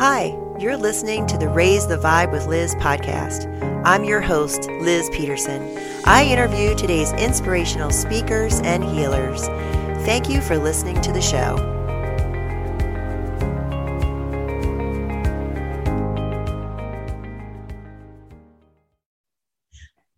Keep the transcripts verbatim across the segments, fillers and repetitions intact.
Hi, you're listening to the Raise the Vibe with Liz podcast. I'm your host, Liz Peterson. I interview today's inspirational speakers and healers. Thank you for listening to the show.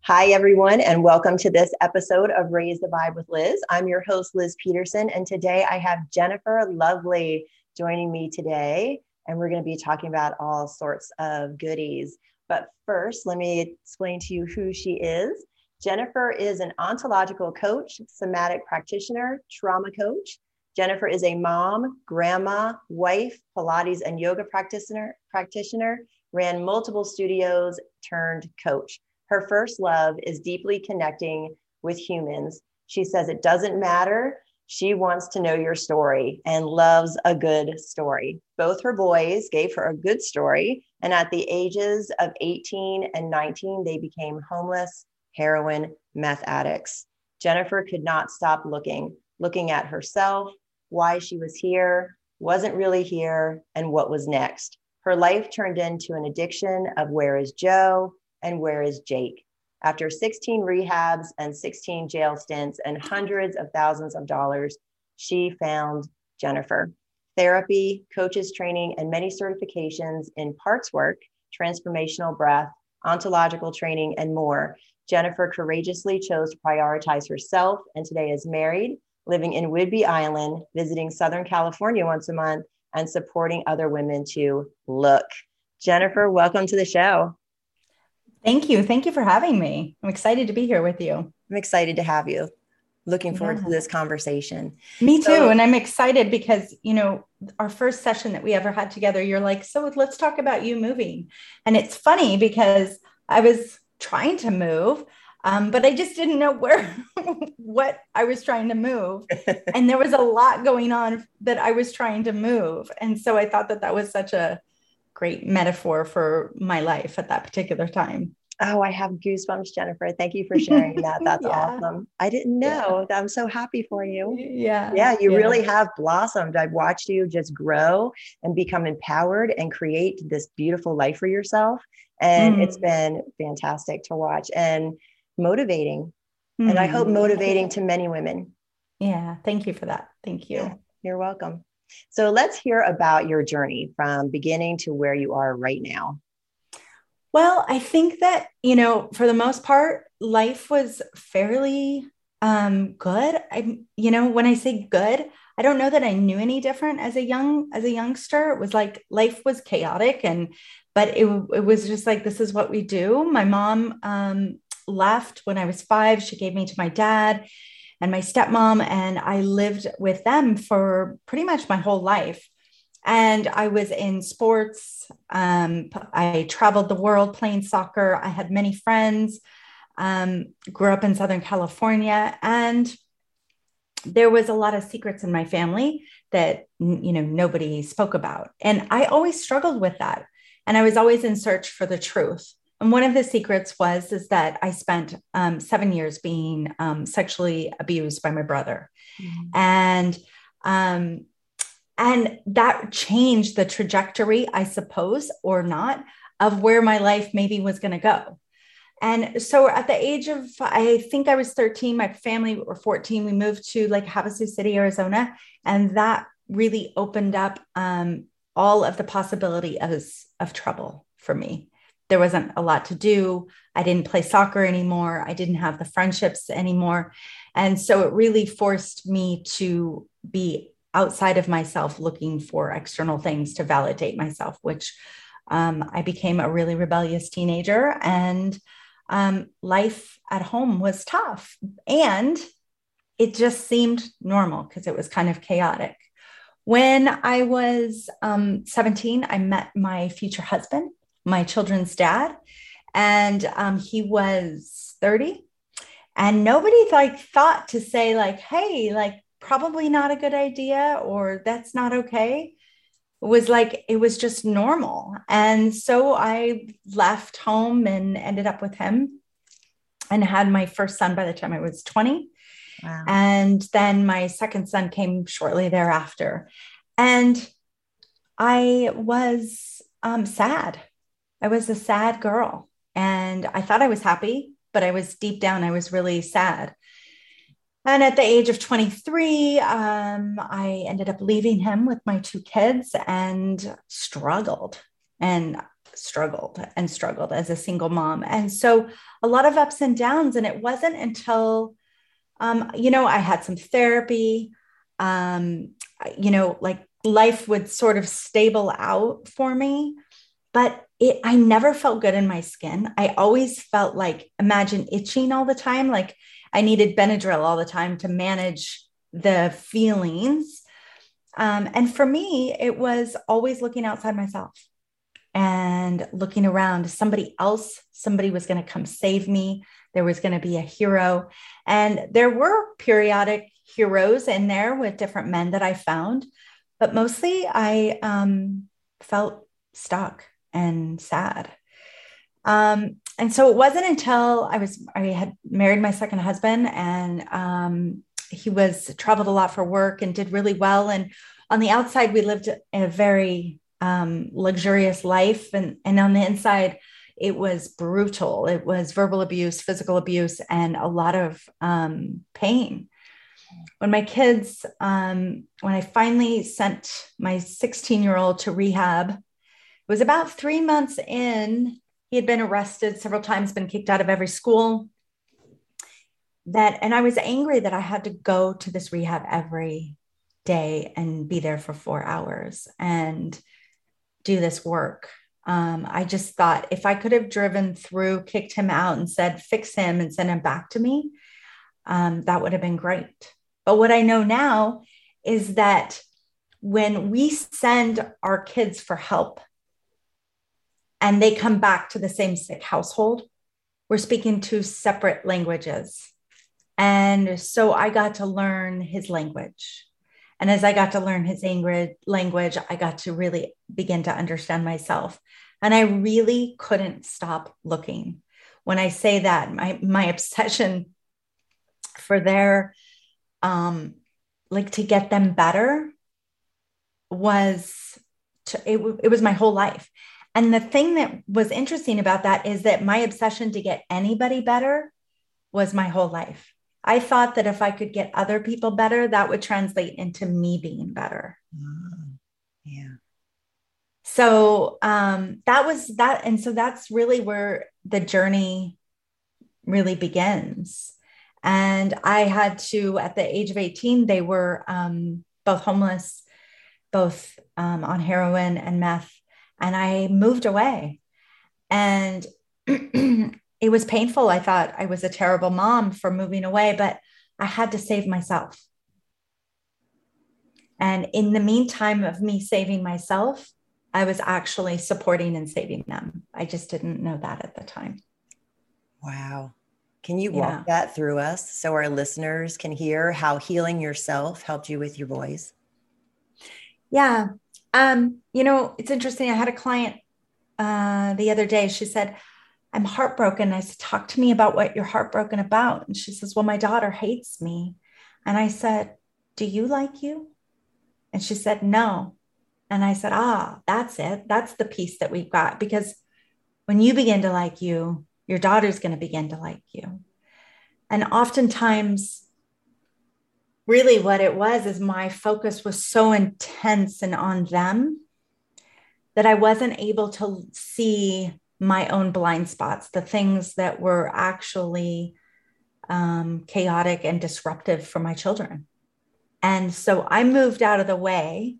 Hi, everyone, and welcome to this episode of Raise the Vibe with Liz. I'm your host, Liz Peterson, and today I have Jennifer Lovely joining me today, and we're going to be talking about all sorts of goodies. But first, let me explain to you who she is. Jennifer is an ontological coach, somatic practitioner, trauma coach. Jennifer is a mom, grandma, wife, Pilates and yoga practitioner, practitioner, ran multiple studios, turned coach. Her first love is deeply connecting with humans. She says it doesn't matter. She wants to know your story and loves a good story. Both her boys gave her a good story. And at the ages of eighteen and nineteen, they became homeless, heroin, meth addicts. Jennifer could not stop looking, looking at herself, why she was here, wasn't really here, and what was next. Her life turned into an addiction of where is Joe? And where is Jake? After sixteen rehabs and sixteen jail stints and hundreds of thousands of dollars, she found Jennifer. Therapy, coaches training, and many certifications in parts work, transformational breath, ontological training, and more. Jennifer courageously chose to prioritize herself and today is married, living in Whidbey Island, visiting Southern California once a month, and supporting other women to look. Jennifer, welcome to the show. Thank you. Thank you for having me. I'm excited to be here with you. I'm excited to have you. Looking forward yeah. to this conversation. Me too. So, and I'm excited because, you know, our first session that we ever had together, you're like, so let's talk about you moving. And it's funny because I was trying to move, um, but I just didn't know where, what I was trying to move. And there was a lot going on that I was trying to move. And so I thought that that was such a great metaphor for my life at that particular time. Oh, I have goosebumps, Jennifer. Thank you for sharing that. That's yeah. awesome. I didn't know. Yeah. I'm so happy for you. Yeah. Yeah. You yeah. really have blossomed. I've watched you just grow and become empowered and create this beautiful life for yourself. And mm. it's been fantastic to watch and motivating. Mm. And I hope motivating to many women. Yeah. Thank you for that. Thank you. Yeah. You're welcome. So let's hear about your journey from beginning to where you are right now. Well, I think that, you know, for the most part, life was fairly um, good. I, you know, when I say good, I don't know that I knew any different as a young, as a youngster. It was like, life was chaotic and, but it, it was just like, this is what we do. My mom um, left when I was five. She gave me to my dad and my stepmom, and I lived with them for pretty much my whole life. And I was in sports. Um, I traveled the world playing soccer. I had many friends, um, grew up in Southern California. And there was a lot of secrets in my family that, you know, nobody spoke about. And I always struggled with that. And I was always in search for the truth. And one of the secrets was, is that I spent um, seven years being um, sexually abused by my brother. Mm-hmm. And, um, and that changed the trajectory, I suppose, or not, of where my life maybe was going to go. And so at the age of, I think I was thirteen, my family were fourteen, we moved to like Havasu City, Arizona. And that really opened up um, all of the possibility of, of trouble for me. There wasn't a lot to do. I didn't play soccer anymore. I didn't have the friendships anymore. And so it really forced me to be outside of myself, looking for external things to validate myself, which um, I became a really rebellious teenager. And um, life at home was tough. And it just seemed normal because it was kind of chaotic. When I was um, seventeen, I met my future husband, my children's dad, and um, he was thirty, and nobody like thought to say like, hey, like probably not a good idea, or that's not okay. It was like, it was just normal. And so I left home and ended up with him and had my first son by the time I was twenty. Wow. And then my second son came shortly thereafter. And I was um, sad. I was a sad girl, and I thought I was happy, but I was deep down, I was really sad. And at the age of twenty-three, um, I ended up leaving him with my two kids and struggled and struggled and struggled as a single mom. And so a lot of ups and downs. And it wasn't until, um, you know, I had some therapy, um, you know, like life would sort of stable out for me, but it, I never felt good in my skin. I always felt like, imagine itching all the time. Like I needed Benadryl all the time to manage the feelings. Um, and for me, it was always looking outside myself and looking around. Somebody else, somebody was going to come save me. There was going to be a hero. And there were periodic heroes in there with different men that I found, but mostly I um, felt stuck and sad. Um, and so it wasn't until I was, I had married my second husband, and um, he was traveled a lot for work and did really well. And on the outside, we lived in a very um, luxurious life. And, and on the inside, it was brutal. It was verbal abuse, physical abuse, and a lot of um, pain. When my kids, um, when I finally sent my sixteen year old to rehab, it was about three months in. He had been arrested several times, been kicked out of every school. That, and I was angry that I had to go to this rehab every day and be there for four hours and do this work. Um, I just thought if I could have driven through, kicked him out and said, fix him and send him back to me, um, that would have been great. But what I know now is that when we send our kids for help, and they come back to the same sick household, we're speaking two separate languages. And so I got to learn his language. And as I got to learn his language, I got to really begin to understand myself. And I really couldn't stop looking. When I say that, my, my obsession for their, um, like to get them better was, to, it, it was my whole life. And the thing that was interesting about that is that my obsession to get anybody better was my whole life. I thought that if I could get other people better, that would translate into me being better. Mm, yeah. So um, that was that. And so that's really where the journey really begins. And I had to, at the age of eighteen, they were um, both homeless, both um, on heroin and meth. And I moved away, and it was painful. I thought I was a terrible mom for moving away, but I had to save myself. And in the meantime of me saving myself, I was actually supporting and saving them. I just didn't know that at the time. Wow. Can you walk yeah. that through us so our listeners can hear how healing yourself helped you with your voice? Yeah. Um, you know, it's interesting. I had a client, uh, the other day, she said, I'm heartbroken. I said, talk to me about what you're heartbroken about. And she says, well, my daughter hates me. And I said, do you like you? And she said, no. And I said, ah, that's it. That's the piece that we've got, because when you begin to like you, your daughter's going to begin to like you. And oftentimes, really what it was is my focus was so intense and on them that I wasn't able to see my own blind spots, the things that were actually um, chaotic and disruptive for my children. And so I moved out of the way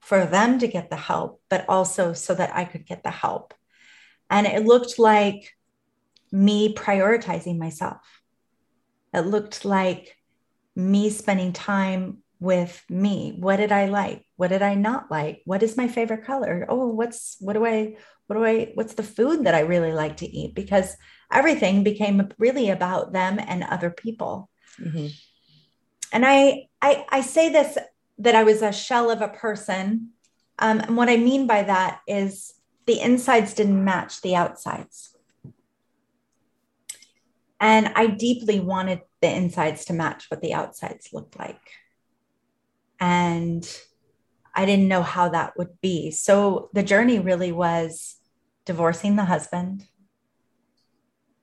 for them to get the help, but also so that I could get the help. And it looked like me prioritizing myself. It looked like me spending time with me. What did I like? What did I not like? What is my favorite color? Oh, what's, what do I, what do I, what's the food that I really like to eat? Because everything became really about them and other people. Mm-hmm. And I, I, I say this, that I was a shell of a person. Um, and what I mean by that is the insides didn't match the outsides. And I deeply wanted the insides to match what the outsides looked like. And I didn't know how that would be. So the journey really was divorcing the husband,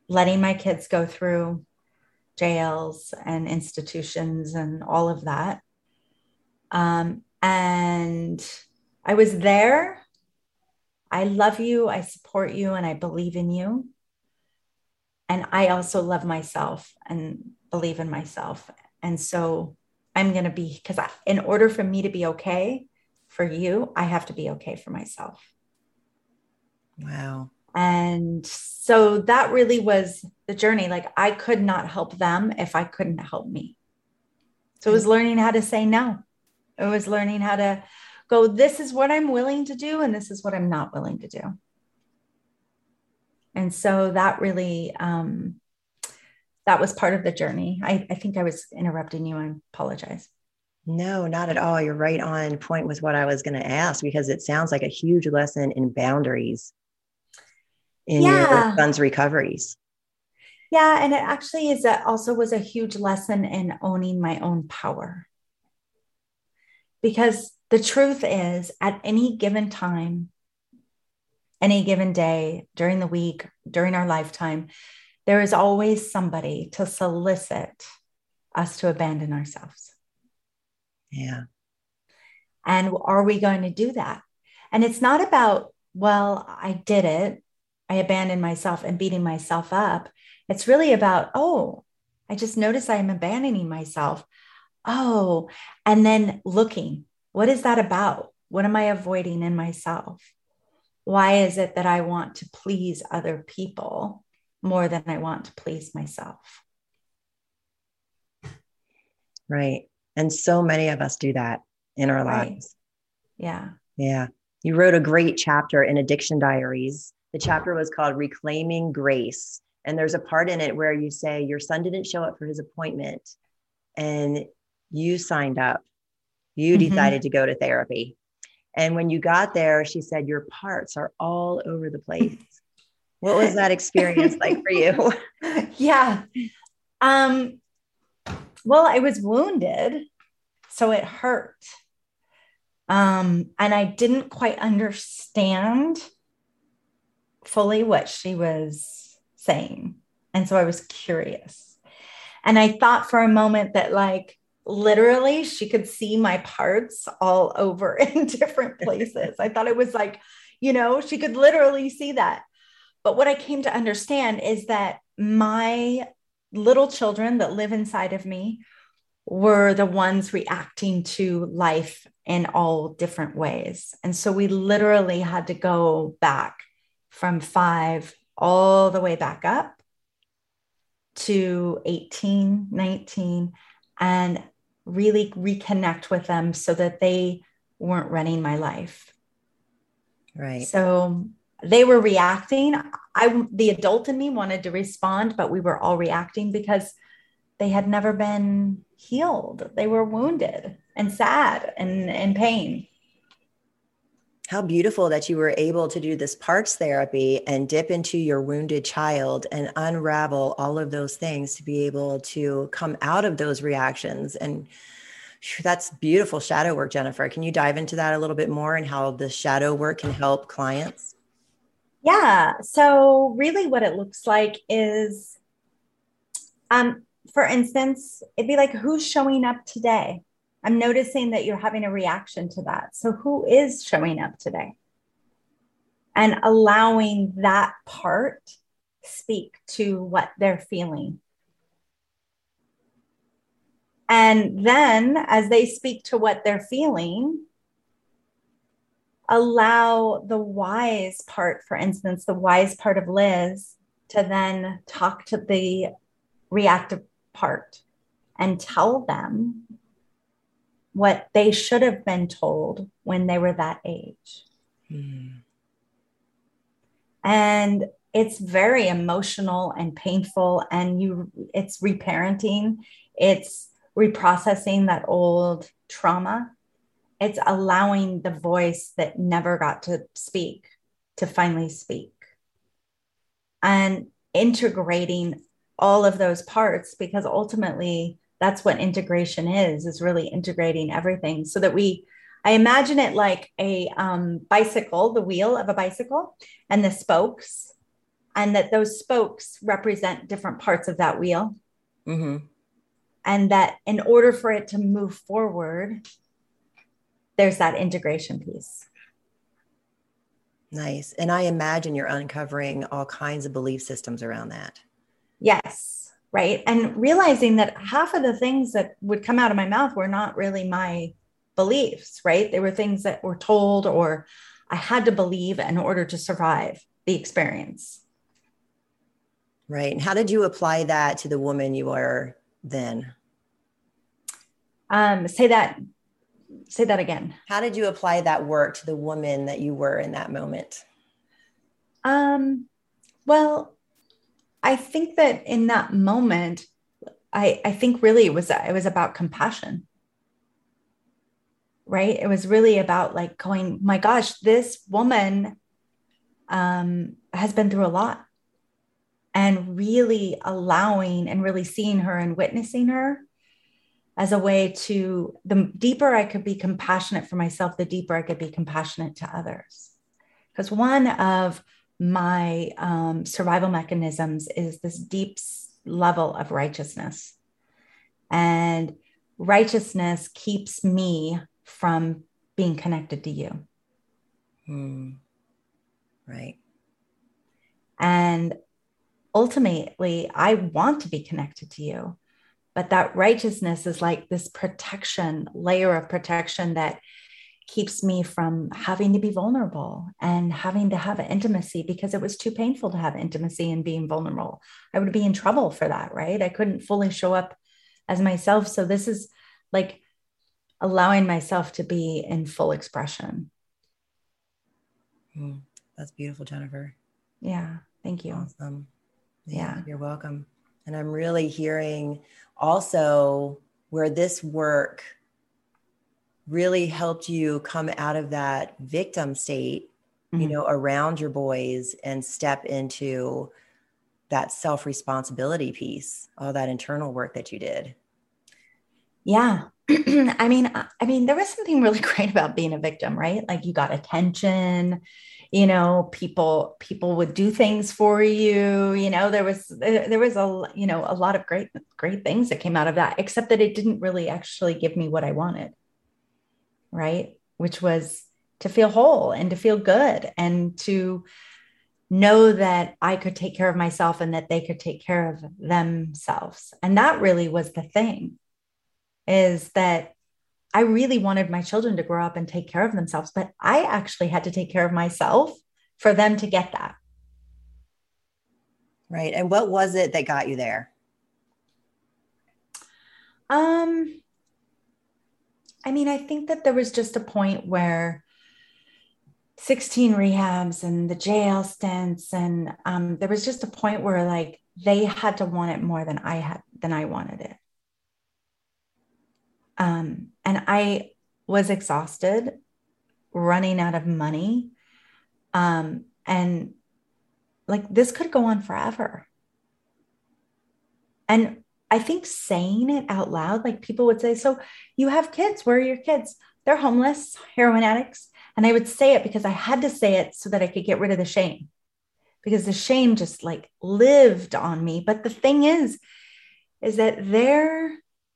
letting my kids go through jails and institutions and all of that. Um, and I was there. I love you. I support you. And I believe in you. And I also love myself and believe in myself. And so I'm going to be, because in order for me to be okay for you, I have to be okay for myself. Wow. And so that really was the journey. Like, I could not help them if I couldn't help me. So it was learning how to say no. It was learning how to go, this is what I'm willing to do, and this is what I'm not willing to do. And so that really, um, that was part of the journey. I, I think I was interrupting you. I apologize. No, not at all. You're right on point with what I was going to ask, because it sounds like a huge lesson in boundaries in yeah. your son's recoveries. Yeah. And it actually is a, also was a huge lesson in owning my own power. Because the truth is, at any given time, any given day, during the week, during our lifetime, there is always somebody to solicit us to abandon ourselves. Yeah. And are we going to do that? And it's not about, well, I did it, I abandoned myself and beating myself up. It's really about, oh, I just noticed I'm abandoning myself. Oh, and then looking, what is that about? What am I avoiding in myself? Why is it that I want to please other people more than I want to please myself? Right. And so many of us do that in our right. lives. Yeah. Yeah. You wrote a great chapter in Addiction Diaries. The chapter was called Reclaiming Grace. And there's a part in it where you say your son didn't show up for his appointment and you signed up. You mm-hmm. decided to go to therapy. And when you got there, she said, your parts are all over the place. What was that experience like for you? Yeah. Um, well, I was wounded, so it hurt. Um, and I didn't quite understand fully what she was saying. And so I was curious. And I thought for a moment that, like, literally she could see my parts all over in different places. I thought it was like, you know, she could literally see that. But what I came to understand is that my little children that live inside of me were the ones reacting to life in all different ways. And so we literally had to go back from five all the way back up to eighteen, nineteen, and really reconnect with them so that they weren't running my life. Right. So they were reacting. I, the adult in me wanted to respond, but we were all reacting because they had never been healed. They were wounded and sad and in pain. How beautiful that you were able to do this parts therapy and dip into your wounded child and unravel all of those things to be able to come out of those reactions. And that's beautiful shadow work, Jennifer. Can you dive into that a little bit more and how the shadow work can help clients? Yeah. So really what it looks like is, um, for instance, it'd be like, who's showing up today? I'm noticing that you're having a reaction to that. So who is showing up today? And allowing that part speak to what they're feeling. And then as they speak to what they're feeling, allow the wise part, for instance, the wise part of Liz to then talk to the reactive part and tell them what they should have been told when they were that age. Mm. And it's very emotional and painful, and you it's reparenting, it's reprocessing that old trauma. It's allowing the voice that never got to speak to finally speak, and integrating all of those parts, because ultimately that's what integration is, is really integrating everything so that we I imagine it like a um, bicycle, the wheel of a bicycle and the spokes, and that those spokes represent different parts of that wheel. Mm-hmm. And that in order for it to move forward, there's that integration piece. Nice. And I imagine you're uncovering all kinds of belief systems around that. Yes. Right. And realizing that half of the things that would come out of my mouth were not really my beliefs, right? They were things that were told or I had to believe in order to survive the experience. Right. And how did you apply that to the woman you are then? Um, say that, say that again. How did you apply that work to the woman that you were in that moment? Um, well, I think that in that moment, I, I think really it was, it was about compassion, right? It was really about like going, my gosh, this woman um, has been through a lot, and really allowing and really seeing her and witnessing her as a way to, the deeper I could be compassionate for myself, the deeper I could be compassionate to others. Because one of my um, survival mechanisms is this deep level of righteousness. And righteousness keeps me from being connected to you. Mm. Right. And ultimately, I want to be connected to you, but that righteousness is like this protection, layer of protection that keeps me from having to be vulnerable and having to have intimacy, because it was too painful to have intimacy and being vulnerable. I would be in trouble for that, right? I couldn't fully show up as myself. So this is like allowing myself to be in full expression. Mm, that's beautiful, Jennifer. Yeah. Thank you. Awesome. Yeah. Yeah. You're welcome. And I'm really hearing also where this work really helped you come out of that victim state, mm-hmm. you know, around your boys and step into that self-responsibility piece, all that internal work that you did. Yeah. I mean, I mean, there was something really great about being a victim, right? Like you got attention, you know, people, people would do things for you. You know, there was, there was a, you know, a lot of great, great things that came out of that, except that it didn't really actually give me what I wanted. Right. Which was to feel whole and to feel good and to know that I could take care of myself and that they could take care of themselves. And that really was the thing. Is that I really wanted my children to grow up and take care of themselves, but I actually had to take care of myself for them to get that. Right. And what was it that got you there? Um, I mean, I think that there was just a point where sixteen rehabs and the jail stints, and um, there was just a point where like they had to want it more than I had, than I wanted it. Um, and I was exhausted, running out of money. Um, and like, this could go on forever. And I think saying it out loud, like people would say, so you have kids, where are your kids? They're homeless, heroin addicts. And I would say it because I had to say it so that I could get rid of the shame, because the shame just like lived on me. But the thing is, is that their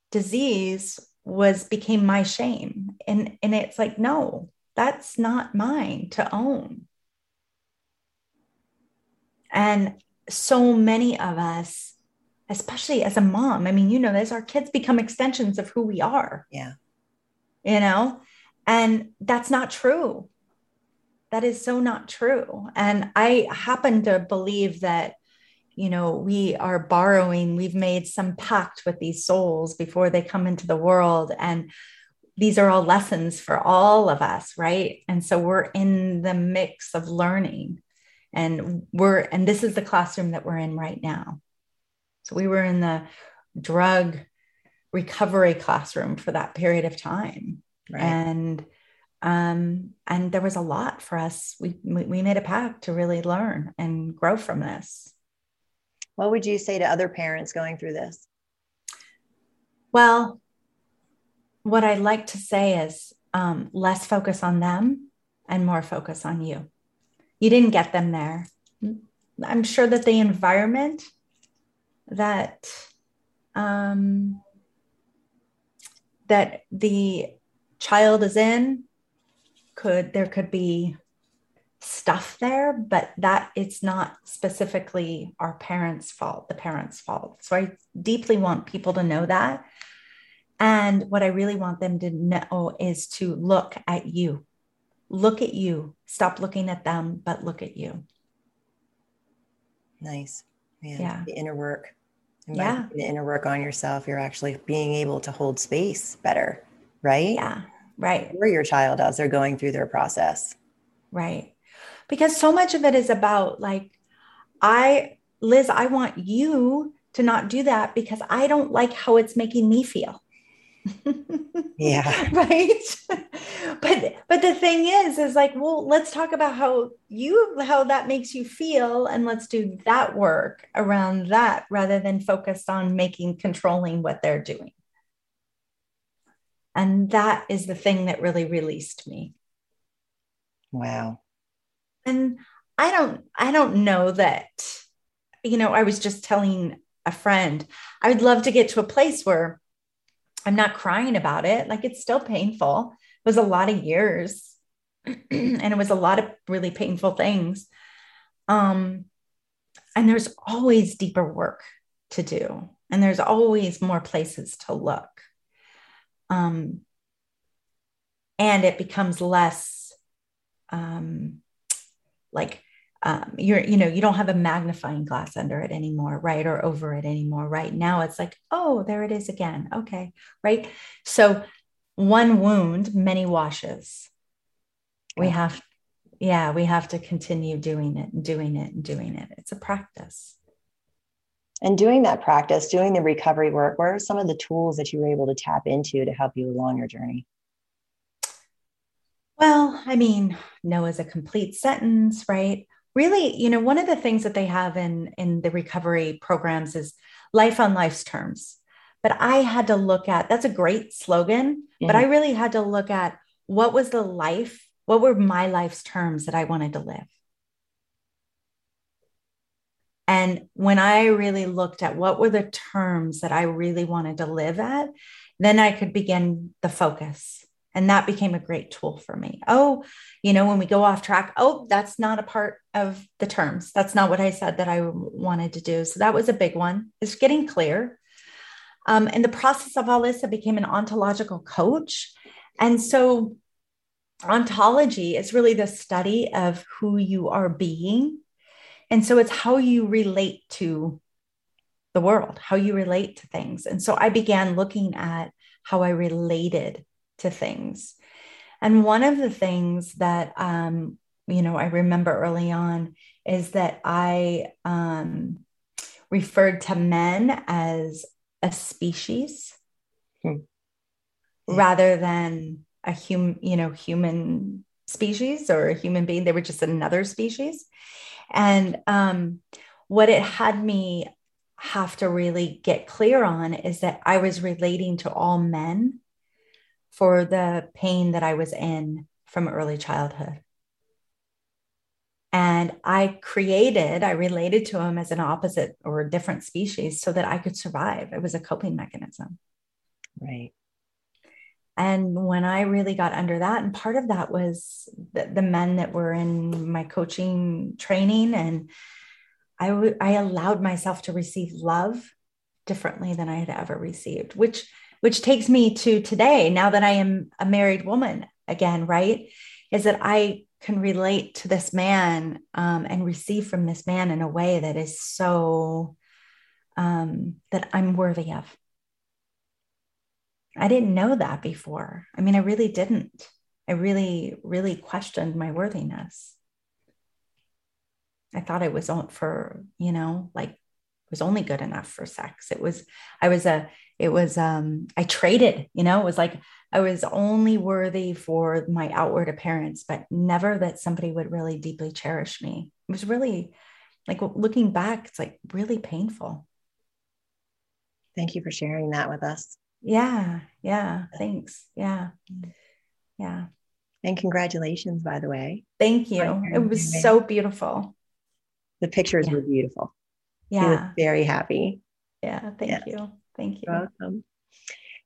disease was became my shame. And, and it's like, no, that's not mine to own. And so many of us, especially as a mom, I mean, you know, this, our kids become extensions of who we are. Yeah. You know, and that's not true. That is so not true. And I happen to believe that, you know, we are borrowing, we've made some pact with these souls before they come into the world. And these are all lessons for all of us, right? And so we're in the mix of learning, and we're, and this is the classroom that we're in right now. So we were in the drug recovery classroom for that period of time. Right. And, um, and there was a lot for us. We, we made a pact to really learn and grow from this. What would you say to other parents going through this? Well, what I like to say is um, less focus on them and more focus on you. You didn't get them there. I'm sure that the environment that, um, that the child is in could, there could be stuff there, but that it's not specifically our parents' fault, the parents' fault. So I deeply want people to know that. And what I really want them to know is to look at you, look at you, stop looking at them, but look at you. Nice. Man, yeah. The inner work. And by yeah. the inner work on yourself, you're actually being able to hold space better. Right. Yeah. Right. Or your child as they're going through their process. Right. Because so much of it is about like, I, Liz, I want you to not do that because I don't like how it's making me feel. Yeah. Right. But, but the thing is, is like, well, let's talk about how you, how that makes you feel. And let's do that work around that rather than focused on making, controlling what they're doing. And that is the thing that really released me. Wow. And I don't, I don't know that, you know, I was just telling a friend, I would love to get to a place where I'm not crying about it. Like it's still painful. It was a lot of years and it was a lot of really painful things. Um, and there's always deeper work to do. And there's always more places to look. Um, and it becomes less, um, like, um, you're, you know, you don't have a magnifying glass under it anymore, right? Or over it anymore. Right now it's like, oh, there it is again. Okay. Right. So one wound, many washes. We have, yeah, we have to continue doing it and doing it and doing it. It's a practice. And doing that practice, doing the recovery work, what are some of the tools that you were able to tap into to help you along your journey? Well, I mean, no is a complete sentence, right? Really, you know, one of the things that they have in, in the recovery programs is life on life's terms. But I had to look at, that's a great slogan, mm-hmm. but I really had to look at what was the life, what were my life's terms that I wanted to live? And when I really looked at what were the terms that I really wanted to live at, then I could begin the focus. And that became a great tool for me. Oh, you know, when we go off track, oh, that's not a part of the terms. That's not what I said that I wanted to do. So that was a big one. It's getting clear. Um, in the process of all this, I became an ontological coach. And so ontology is really the study of who you are being. And so it's how you relate to the world, how you relate to things. And so I began looking at how I related to things. And one of the things that, um, you know, I remember early on is that I um, referred to men as a species hmm. rather than a human, you know, human species or a human being. They were just another species. And um, what it had me have to really get clear on is that I was relating to all men for the pain that I was in from early childhood. And I created, I related to him as an opposite or a different species so that I could survive. It was a coping mechanism. Right. And when I really got under that, and part of that was the, the men that were in my coaching training, and I, w- I allowed myself to receive love differently than I had ever received, which, which takes me to today, now that I am a married woman again, right? Is that I can relate to this man um, and receive from this man in a way that is so, um, that I'm worthy of. I didn't know that before. I mean, I really didn't. I really, really questioned my worthiness. I thought it was for, you know, like it was only good enough for sex. It was, I was a, it was, um, I traded, you know, it was like, I was only worthy for my outward appearance, but never that somebody would really deeply cherish me. It was really like looking back, it's like really painful. Thank you for sharing that with us. Yeah. Yeah. Thanks. Yeah. Yeah. And congratulations, by the way. Thank you. It was so beautiful. The pictures yeah. were beautiful. Yeah. He was very happy. Yeah. Thank yeah. you. Thank you. You're welcome.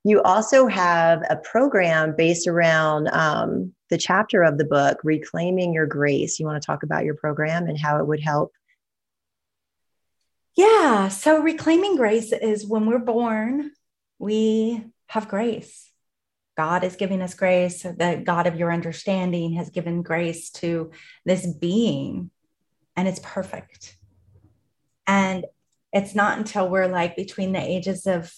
You also have a program based around um, the chapter of the book, Reclaiming Your Grace. You want to talk about your program and how it would help? Yeah. So Reclaiming Grace is when we're born, we have grace. God is giving us grace. The God of your understanding has given grace to this being, and it's perfect. And it's not until we're like between the ages of,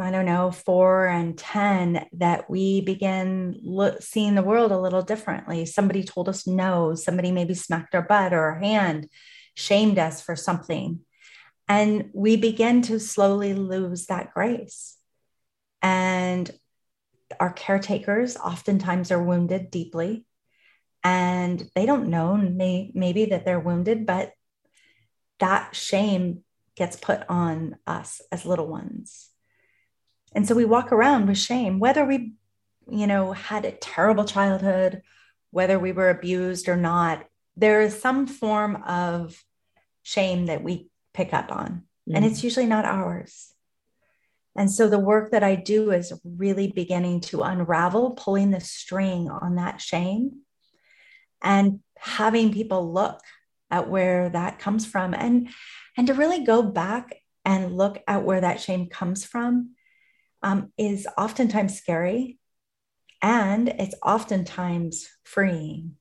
I don't know, four and ten that we begin lo- seeing the world a little differently. Somebody told us no, somebody maybe smacked our butt or our hand, shamed us for something. And we begin to slowly lose that grace. And our caretakers oftentimes are wounded deeply, and they don't know may, maybe that they're wounded, but that shame gets put on us as little ones. And so we walk around with shame, whether we, you know, had a terrible childhood, whether we were abused or not, there is some form of shame that we pick up on, mm. and it's usually not ours. And so the work that I do is really beginning to unravel, pulling the string on that shame and having people look at where that comes from, and, and to really go back and look at where that shame comes from um, is oftentimes scary, and it's oftentimes freeing.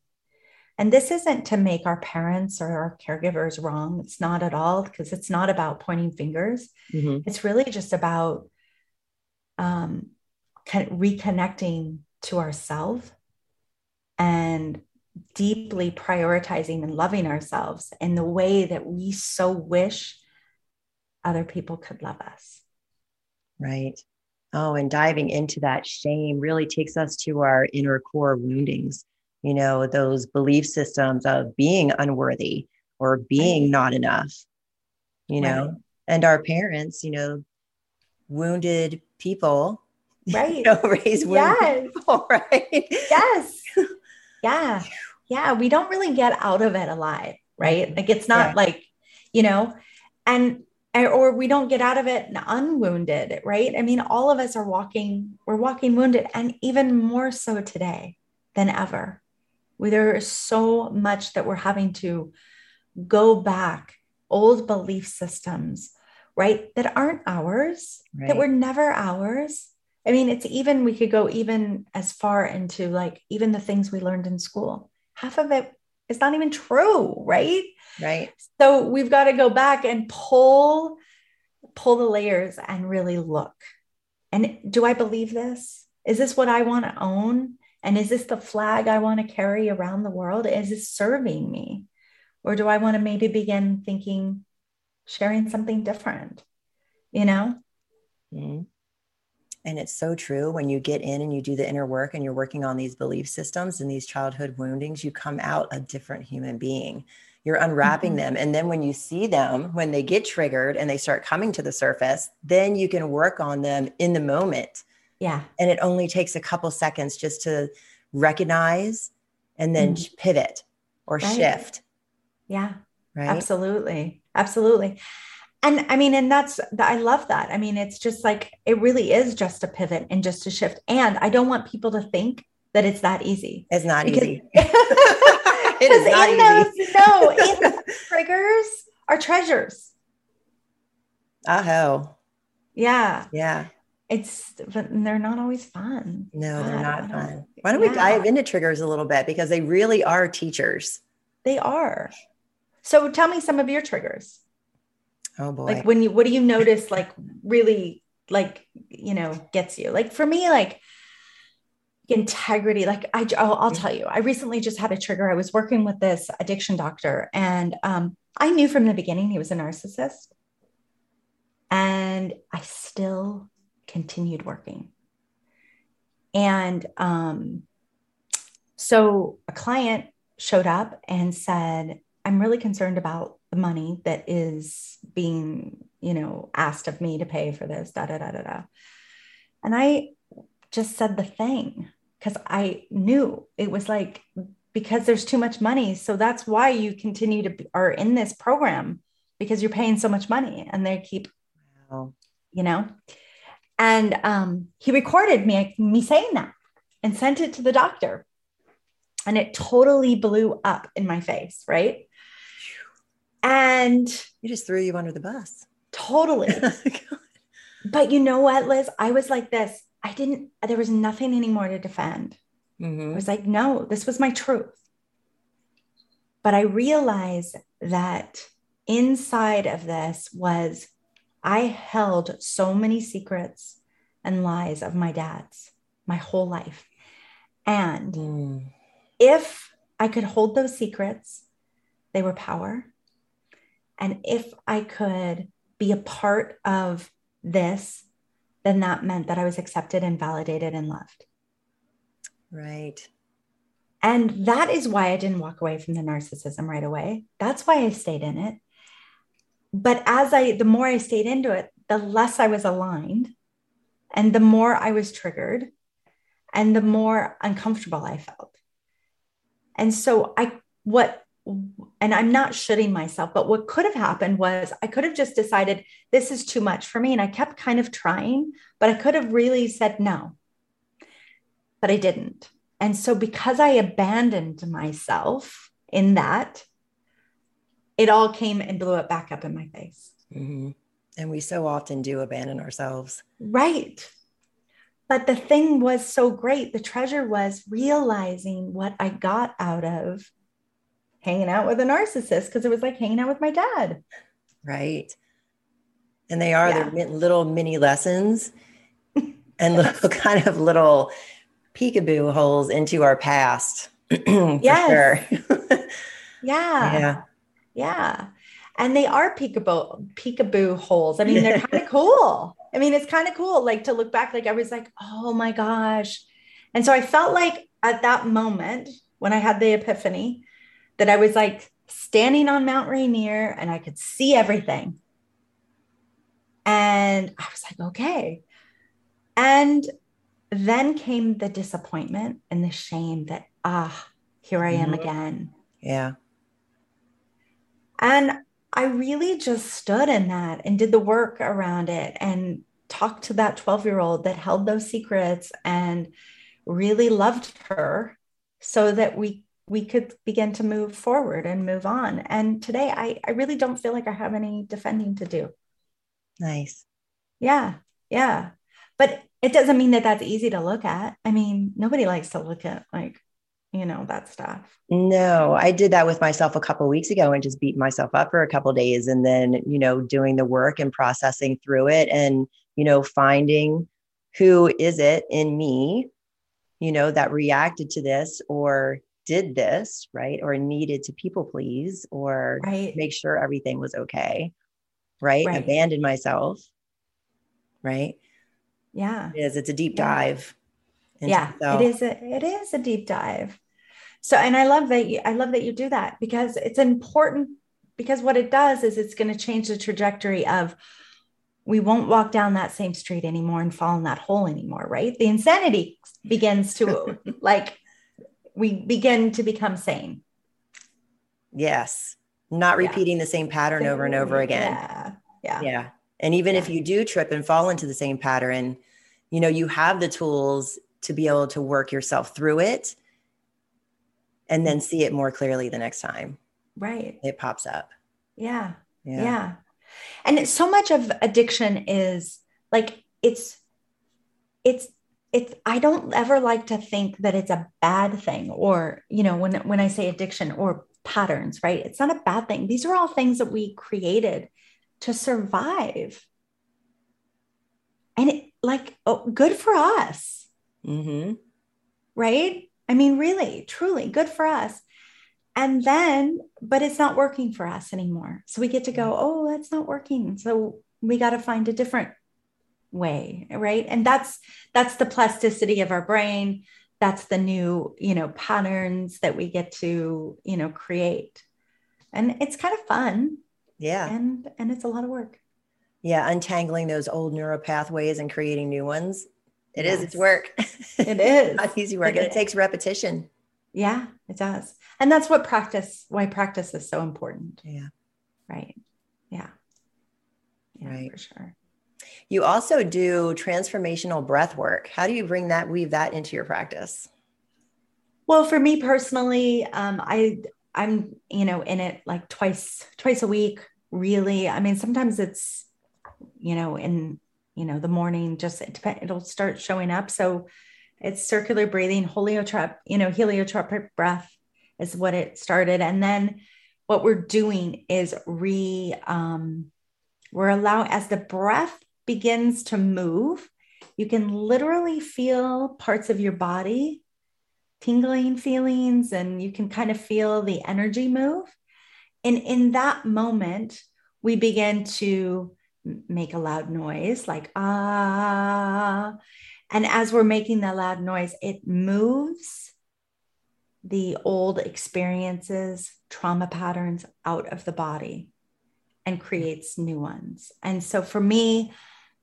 And this isn't to make our parents or our caregivers wrong. It's not at all, because it's not about pointing fingers. Mm-hmm. It's really just about um, reconnecting to ourselves and deeply prioritizing and loving ourselves in the way that we so wish other people could love us. Right. Oh, and diving into that shame really takes us to our inner core woundings. You know, those belief systems of being unworthy or being not enough, you know, right. and our parents, you know, wounded people, right? You know, raise wounded yes. people, right? Yes. Yeah. Yeah. We don't really get out of it alive, right? Like it's not yeah. like, you know, and, or we don't get out of it unwounded, right? I mean, all of us are walking, we're walking wounded, and even more so today than ever. There is so much that we're having to go back, old belief systems, right? That aren't ours, right. that were never ours. I mean, it's even, we could go even as far into like, even the things we learned in school, half of it is not even true, right? Right. So we've got to go back and pull, pull the layers and really look. And do I believe this? Is this what I want to own? And is this the flag I want to carry around the world? Is this serving me? Or do I want to maybe begin thinking, sharing something different, you know? Mm-hmm. And it's so true. When you get in and you do the inner work and you're working on these belief systems and these childhood woundings, you come out a different human being. You're unwrapping mm-hmm. them. And then when you see them, when they get triggered and they start coming to the surface, then you can work on them in the moment. Yeah. And it only takes a couple seconds just to recognize and then mm. pivot or right. shift. Yeah. Right. Absolutely. Absolutely. And I mean, and that's, I love that. I mean, it's just like, it really is just a pivot and just a shift. And I don't want people to think that it's that easy. It's not because, easy. It is not in easy. Those, no, in those triggers are treasures. Oh. Yeah. Yeah. It's, but they're not always fun. No, they're not fun. Why don't yeah. we dive into triggers a little bit, because they really are teachers. They are. So tell me some of your triggers. Oh boy. Like when you, what do you notice? Like really like, you know, gets you like, for me, like integrity, like I, I'll, I'll tell you, I recently just had a trigger. I was working with this addiction doctor, and um, I knew from the beginning he was a narcissist, and I still continued working. And um, so a client showed up and said, I'm really concerned about the money that is being, you know, asked of me to pay for this, da, da, da, da, da. And I just said the thing. because I knew it was like, because there's too much money. So that's why you continue to be, are in this program, because you're paying so much money and they keep, wow. you know, and um, he recorded me, me saying that and sent it to the doctor, and it totally blew up in my face. Right. And you just threw you under the bus. Totally. But you know what, Liz, I was like this. I didn't, there was nothing anymore to defend. Mm-hmm. I was like, no, this was my truth. But I realized that inside of this was, I held so many secrets and lies of my dad's my whole life. And mm. if I could hold those secrets, they were power. And if I could be a part of this, then that meant that I was accepted and validated and loved. Right. And that is why I didn't walk away from the narcissism right away. That's why I stayed in it. But as I, the more I stayed into it, the less I was aligned and the more I was triggered and the more uncomfortable I felt. And so I, what, and I'm not shitting myself, but what could have happened was I could have just decided this is too much for me. And I kept kind of trying, but I could have really said no, but I didn't. And so because I abandoned myself in that, it all came and blew it back up in my face. Mm-hmm. And we so often do abandon ourselves. Right. But the thing was so great. The treasure was realizing what I got out of hanging out with a narcissist, because it was like hanging out with my dad. Right. And they are yeah. the little mini lessons and little kind of little peekaboo holes into our past. For yes. sure. yeah. Yeah. Yeah. And they are peekaboo, peekaboo holes. I mean, they're kind of cool. I mean, it's kind of cool. Like to look back, like I was like, oh my gosh. And so I felt like at that moment when I had the epiphany, that I was like standing on Mount Rainier and I could see everything. And I was like, okay. And then came the disappointment and the shame that, ah, here I am again. Yeah. And I really just stood in that and did the work around it and talked to that twelve year old that held those secrets and really loved her so that we we could begin to move forward and move on. And today I, I really don't feel like I have any defending to do. Nice. Yeah. Yeah. But it doesn't mean that that's easy to look at. I mean, nobody likes to look at like, you know, that stuff. No, I did that with myself a couple of weeks ago and just beat myself up for a couple of days. And then, you know, doing the work and processing through it and, you know, finding who is it in me, you know, that reacted to this or did this, right? Or needed to people please, or right. make sure everything was okay. Right? Right. Abandoned myself. Right. Yeah. It is. It's a deep dive. Yeah. It is. A, it is a deep dive. So, and I love that you, I love that you do that because it's important because what it does is it's going to change the trajectory of, we won't walk down that same street anymore and fall in that hole anymore. Right. The insanity begins to like, we begin to become sane. Yes. Not repeating yeah. the same pattern over and over again. Yeah. Yeah. yeah. And even yeah. if you do trip and fall into the same pattern, you know, you have the tools to be able to work yourself through it and then see it more clearly the next time. Right. It pops up. Yeah. Yeah. yeah. And it's so much of addiction is like, it's, it's, It's, I don't ever like to think that it's a bad thing or, you know, when, when I say addiction or patterns, right? It's not a bad thing. These are all things that we created to survive. And it like, oh, good for us. Mm-hmm. Right. I mean, really, truly good for us. And then, but it's not working for us anymore. So we get to go, oh, that's not working. So we got to find a different way. Right. And that's, that's the plasticity of our brain. That's the new, you know, patterns that we get to, you know, create. And it's kind of fun. Yeah. And, and it's a lot of work. Yeah. Untangling those old neuropathways and creating new ones. It yes. is. It's work. It is. Not easy work. It, it takes repetition. Yeah, it does. And that's what practice, why practice is so important. Yeah. Right. Yeah. Yeah, right. For sure. You also do transformational breath work. How do you bring that, weave that into your practice? Well, for me personally, um, I, I'm, you know, in it like twice, twice a week, really. I mean, sometimes it's, you know, in, you know, the morning, just, it depends, it'll start showing up. So it's circular breathing, heliotropic, you know, heliotropic breath is what it started. And then what we're doing is re, um, we're allowing, as the breath begins to move, you can literally feel parts of your body tingling feelings, and you can kind of feel the energy move. And in that moment, we begin to make a loud noise, like, ah. And as we're making that loud noise, it moves the old experiences, trauma patterns out of the body and creates new ones. And so for me,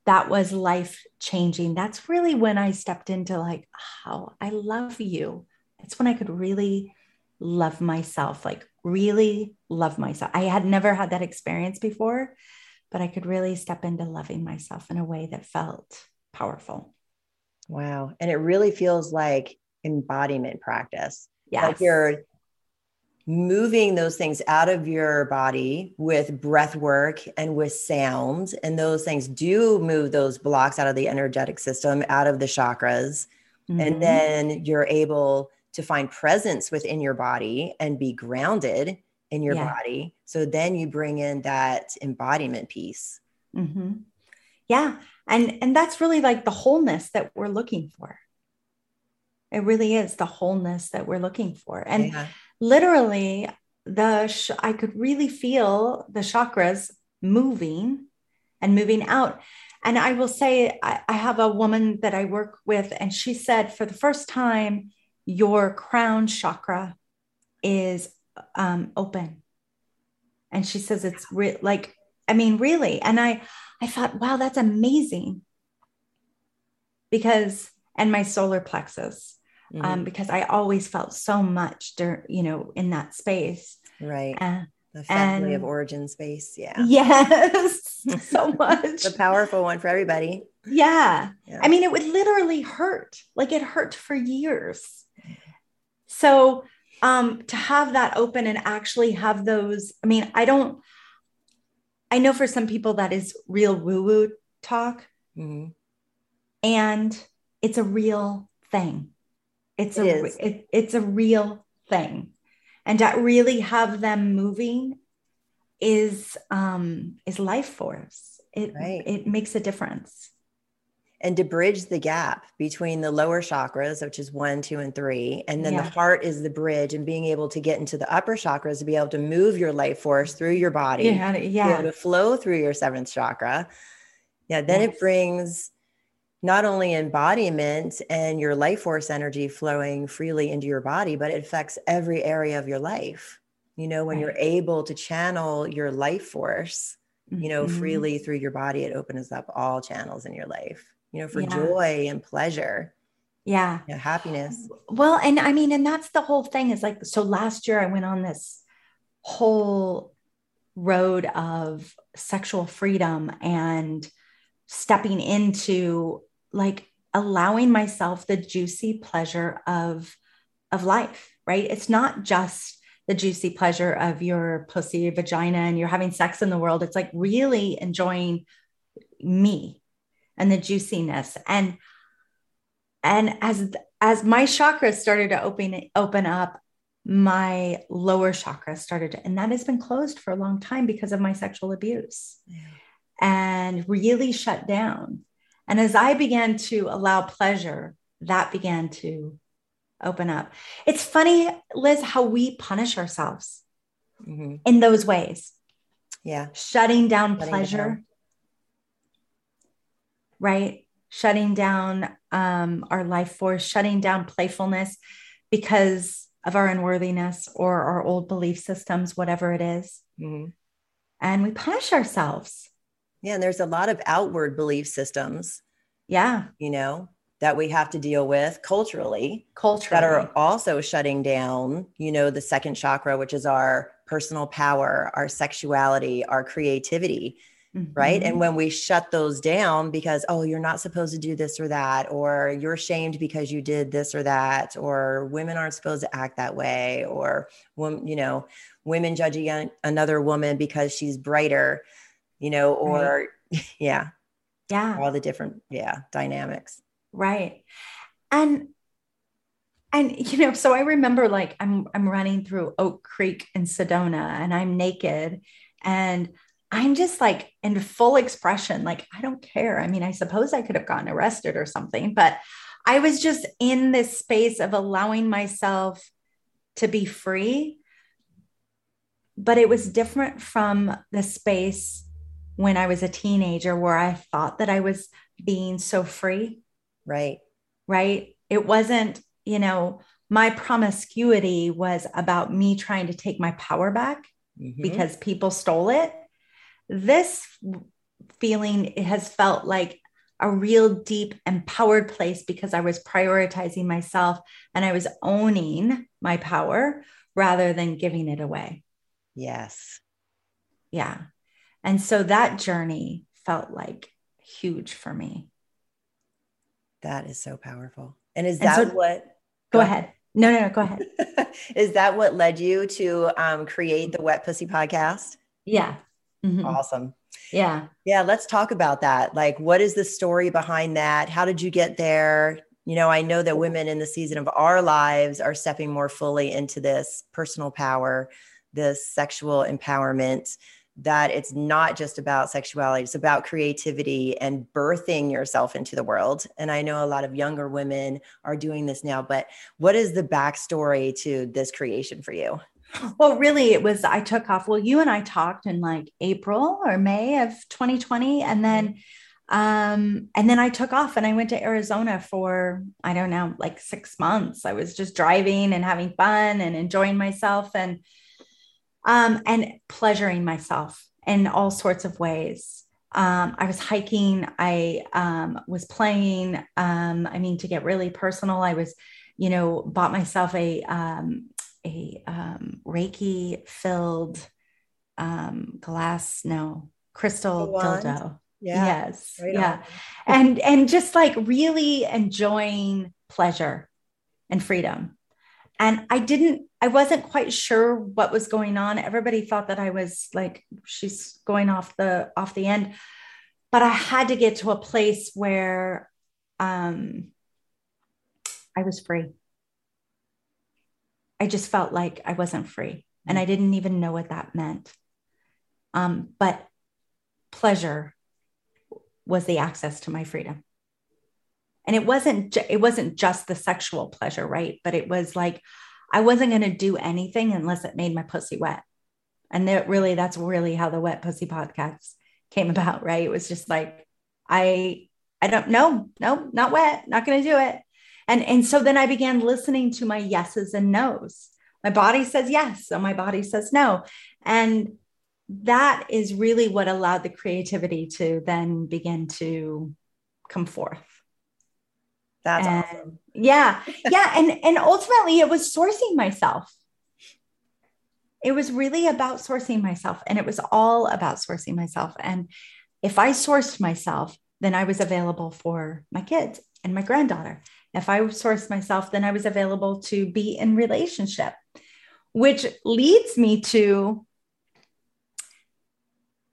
that was life changing. That's really when I stepped into like, oh, I love you. That's when I could really love myself, like really love myself. I had never had that experience before, but I could really step into loving myself in a way that felt powerful. Wow. And it really feels like embodiment practice. Yeah. Like you're moving those things out of your body with breath work and with sound. And those things do move those blocks out of the energetic system, out of the chakras. Mm-hmm. And then you're able to find presence within your body and be grounded in your yeah. body. So then you bring in that embodiment piece. Mm-hmm. Yeah. And, and that's really like the wholeness that we're looking for. It really is the wholeness that we're looking for. And yeah. literally, the sh- I could really feel the chakras moving and moving out. And I will say, I, I have a woman that I work with, and she said, for the first time, your crown chakra is um, open. And she says, it's re- like, I mean, really. And I, I thought, wow, that's amazing. Because, and my solar plexus. Mm-hmm. Um, because I always felt so much, dur- you know, in that space. Right. Uh, the family and, of origin space. Yeah. Yes. So much. The powerful one for everybody. Yeah. yeah. I mean, it would literally hurt. Like it hurt for years. So um, to have that open and actually have those, I mean, I don't, I know for some people that is real woo-woo talk. Mm-hmm. And it's a real thing. It's it a, it, it's a real thing. And to really have them moving is, um, is life force. It, right. it makes a difference. And to bridge the gap between the lower chakras, which is one, two, and three, and then yeah. the heart is the bridge, and being able to get into the upper chakras to be able to move your life force through your body, yeah, yeah. be able to flow through your seventh chakra. Yeah. Then yes. it brings not only embodiment and your life force energy flowing freely into your body, but it affects every area of your life. You know, when right. you're able to channel your life force, mm-hmm. you know, freely through your body, it opens up all channels in your life, you know, for yeah. joy and pleasure. Yeah. You know, happiness. Well, and I mean, and that's the whole thing is like, so last year I went on this whole road of sexual freedom and stepping into like allowing myself the juicy pleasure of, of life, right? It's not just the juicy pleasure of your pussy, your vagina, and you're having sex in the world. It's like really enjoying me and the juiciness. And, and as, as my chakras started to open, open up, my lower chakra started to, and that has been closed for a long time because of my sexual abuse yeah. and really shut down. And as I began to allow pleasure, that began to open up. It's funny, Liz, how we punish ourselves mm-hmm. in those ways. Yeah. Shutting down shutting pleasure. Down. Right. Shutting down um, our life force, shutting down playfulness because of our unworthiness or our old belief systems, whatever it is. Mm-hmm. And we punish ourselves. Yeah. And there's a lot of outward belief systems. Yeah. You know, that we have to deal with culturally, culturally, that are also shutting down, you know, the second chakra, which is our personal power, our sexuality, our creativity, mm-hmm. right? And when we shut those down because, oh, you're not supposed to do this or that, or you're shamed because you did this or that, or women aren't supposed to act that way, or, you know, women judging another woman because she's brighter, you know, or right. yeah. Yeah. All the different, yeah, dynamics. Right. And, and, you know, so I remember like, I'm, I'm running through Oak Creek in Sedona and I'm naked and I'm just like in full expression. Like, I don't care. I mean, I suppose I could have gotten arrested or something, but I was just in this space of allowing myself to be free, but it was different from the space when I was a teenager where I thought that I was being so free. Right. Right. It wasn't, you know, my promiscuity was about me trying to take my power back mm-hmm. because people stole it. This feeling it has felt like a real deep, empowered place because I was prioritizing myself and I was owning my power rather than giving it away. Yes. Yeah. And so that journey felt like huge for me. That is so powerful. And is and that so, what? Go, go ahead. ahead. No, no, no. Go ahead. Is that what led you to um, create the Wet Pussy Podcast? Yeah. Mm-hmm. Awesome. Yeah. Yeah. Let's talk about that. Like, what is the story behind that? How did you get there? You know, I know that women in the season of our lives are stepping more fully into this personal power, this sexual empowerment, that it's not just about sexuality, it's about creativity and birthing yourself into the world. And I know a lot of younger women are doing this now, but what is the backstory to this creation for you? Well, really it was, I took off, well, you and I talked in like April or May of twenty twenty. And then, um, and then I took off and I went to Arizona for, I don't know, like six months. I was just driving and having fun and enjoying myself. And Um, and pleasuring myself in all sorts of ways. Um, I was hiking. I um, was playing. Um, I mean, to get really personal, I was, you know, bought myself a um, a um, Reiki filled um, glass, no crystal dildo. Yeah. Yes. Right yeah. On. And and just like really enjoying pleasure and freedom. And I didn't, I wasn't quite sure what was going on. Everybody thought that I was like, she's going off the, off the end, but I had to get to a place where, um, I was free. I just felt like I wasn't free and I didn't even know what that meant. Um, but pleasure was the access to my freedom. And it wasn't, it wasn't just the sexual pleasure, right? But it was like, I wasn't going to do anything unless it made my pussy wet. And that really, that's really how the Wet Pussy Podcast came about, right? It was just like, I, I don't know, no, not wet, not going to do it. And, and so then I began listening to my yeses and nos. My body says yes, so my body says no. And that is really what allowed the creativity to then begin to come forth. That's and, awesome. Yeah. Yeah. And, and ultimately it was sourcing myself. It was really about sourcing myself and it was all about sourcing myself. And if I sourced myself, then I was available for my kids and my granddaughter. If I sourced myself, then I was available to be in relationship, which leads me to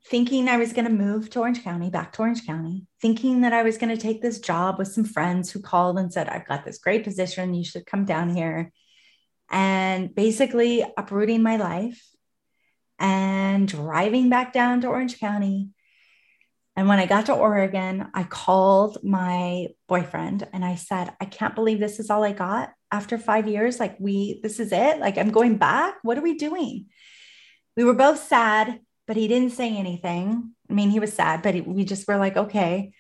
thinking I was going to move to Orange County, back to Orange County, thinking that I was going to take this job with some friends who called and said, I've got this great position. You should come down here. And basically uprooting my life and driving back down to Orange County. And when I got to Oregon, I called my boyfriend and I said, I can't believe this is all I got after five years. Like we, this is it. Like I'm going back. What are we doing? We were both sad. But he didn't say anything. I mean, he was sad, but it, we just were like, okay.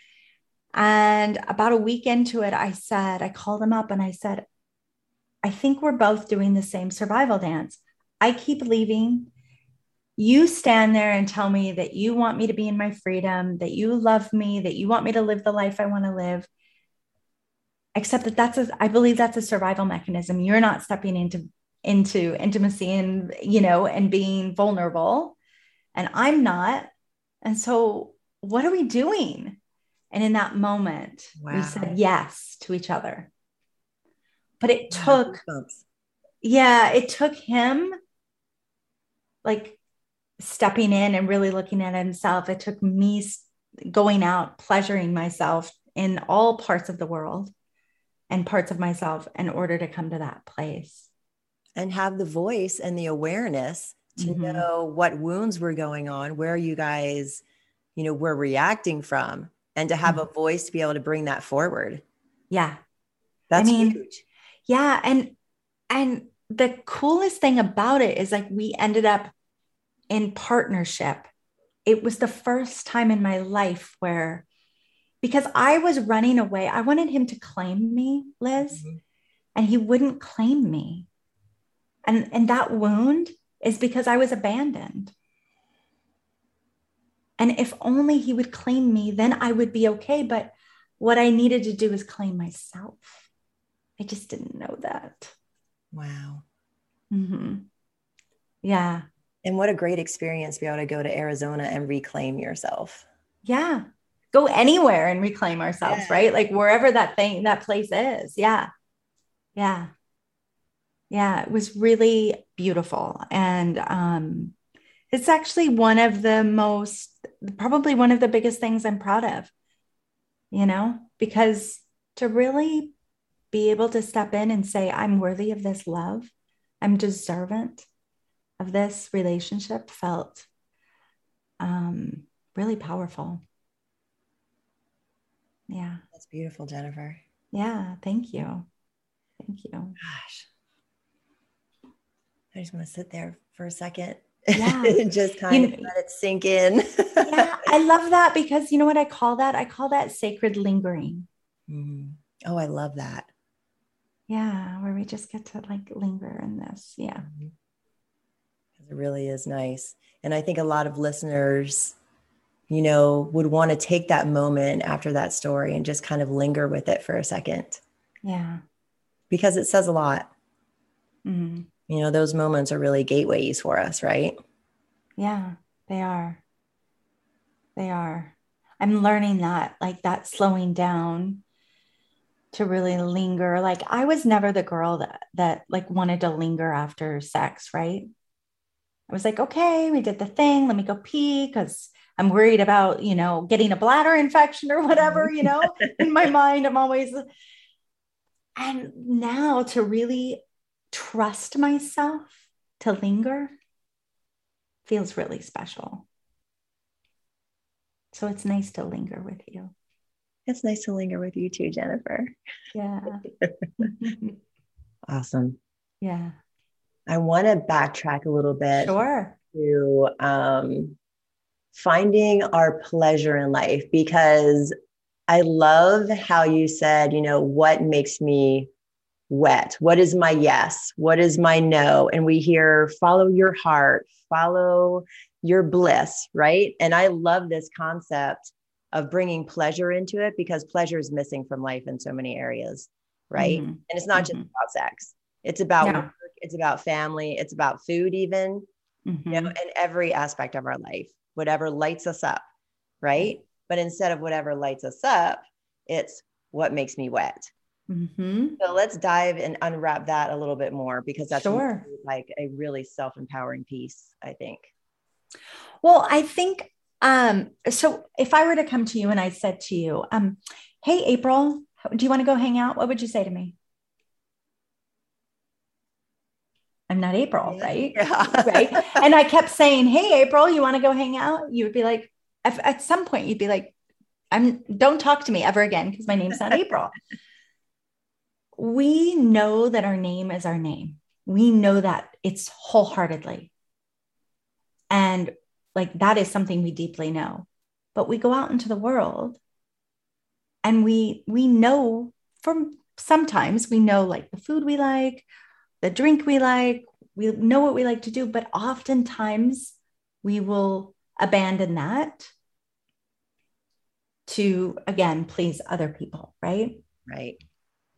And about a week into it, I said, I called him up and I said, I think we're both doing the same survival dance. I keep leaving. You stand there and tell me that you want me to be in my freedom, that you love me, that you want me to live the life I want to live. except that that's a, I believe that's a survival mechanism. You're not stepping into, into intimacy and, you know, and being vulnerable, and I'm not. And so what are we doing? And in that moment, wow. we said yes to each other, but it took, yeah, it took him like stepping in and really looking at himself. It took me going out, pleasuring myself in all parts of the world and parts of myself in order to come to that place. And have the voice and the awareness to mm-hmm. know what wounds were going on, where you guys, you know, were reacting from, and to have mm-hmm. a voice to be able to bring that forward. Yeah. That's I mean, huge. Yeah. And, and the coolest thing about it is like, we ended up in partnership. It was the first time in my life where, because I was running away, I wanted him to claim me, Liz, mm-hmm. and he wouldn't claim me. And, and that wound is because I was abandoned. And if only he would claim me, then I would be okay. But what I needed to do is claim myself. I just didn't know that. Wow. Mm-hmm. Yeah. And what a great experience to be able to go to Arizona and reclaim yourself. Yeah. Go anywhere and reclaim ourselves, yeah. right? Like wherever that thing, that place is. Yeah. Yeah. Yeah. It was really beautiful. And, um, it's actually one of the most, probably one of the biggest things I'm proud of, you know, because to really be able to step in and say, I'm worthy of this love, I'm deserving of this relationship felt um, really powerful. Yeah. That's beautiful, Jennifer. Yeah. Thank you. Thank you. Gosh. I just want to sit there for a second. Yeah. Just kind you know, of let it sink in. Yeah, I love that because you know what I call that? I call that sacred lingering. Mm. Oh, I love that. Yeah. Where we just get to like linger in this. Yeah. It really is nice. And I think a lot of listeners, you know, would want to take that moment after that story and just kind of linger with it for a second. Yeah. Because it says a lot. Mm-hmm. You know, those moments are really gateways for us, right? Yeah, they are. They are. I'm learning that, like that slowing down to really linger. Like I was never the girl that, that like wanted to linger after sex, right? I was like, okay, we did the thing. Let me go pee because I'm worried about, you know, getting a bladder infection or whatever, you know, in my mind, I'm always, and now to really trust myself to linger feels really special. So it's nice to linger with you. It's nice to linger with you too, Jennifer. Yeah. Awesome. Yeah. I want to backtrack a little bit. Sure. To um, finding our pleasure in life, because I love how you said, you know, what makes me wet? What is my yes? What is my no? And we hear follow your heart, follow your bliss, right? And I love this concept of bringing pleasure into it because pleasure is missing from life in so many areas, right? Mm-hmm. And it's not mm-hmm. just about sex. It's about yeah. work. It's about family. It's about food even, mm-hmm. you know, and every aspect of our life, whatever lights us up, right? But instead of whatever lights us up, it's what makes me wet. Mm-hmm. So let's dive and unwrap that a little bit more because that's sure. like a really self-empowering piece, I think. Well, I think, um, so if I were to come to you and I said to you, um, hey, April, do you want to go hang out? What would you say to me? I'm not April, right? Yeah. Right. And I kept saying, hey, April, you want to go hang out? You would be like, if, at some point you'd be like, I'm don't talk to me ever again. Cause my name's not April. We know that our name is our name. We know that it's wholeheartedly. And like, that is something we deeply know, but we go out into the world and we, we know from sometimes we know like the food we like, the drink we like, we know what we like to do, but oftentimes we will abandon that to, again, please other people. Right. Right.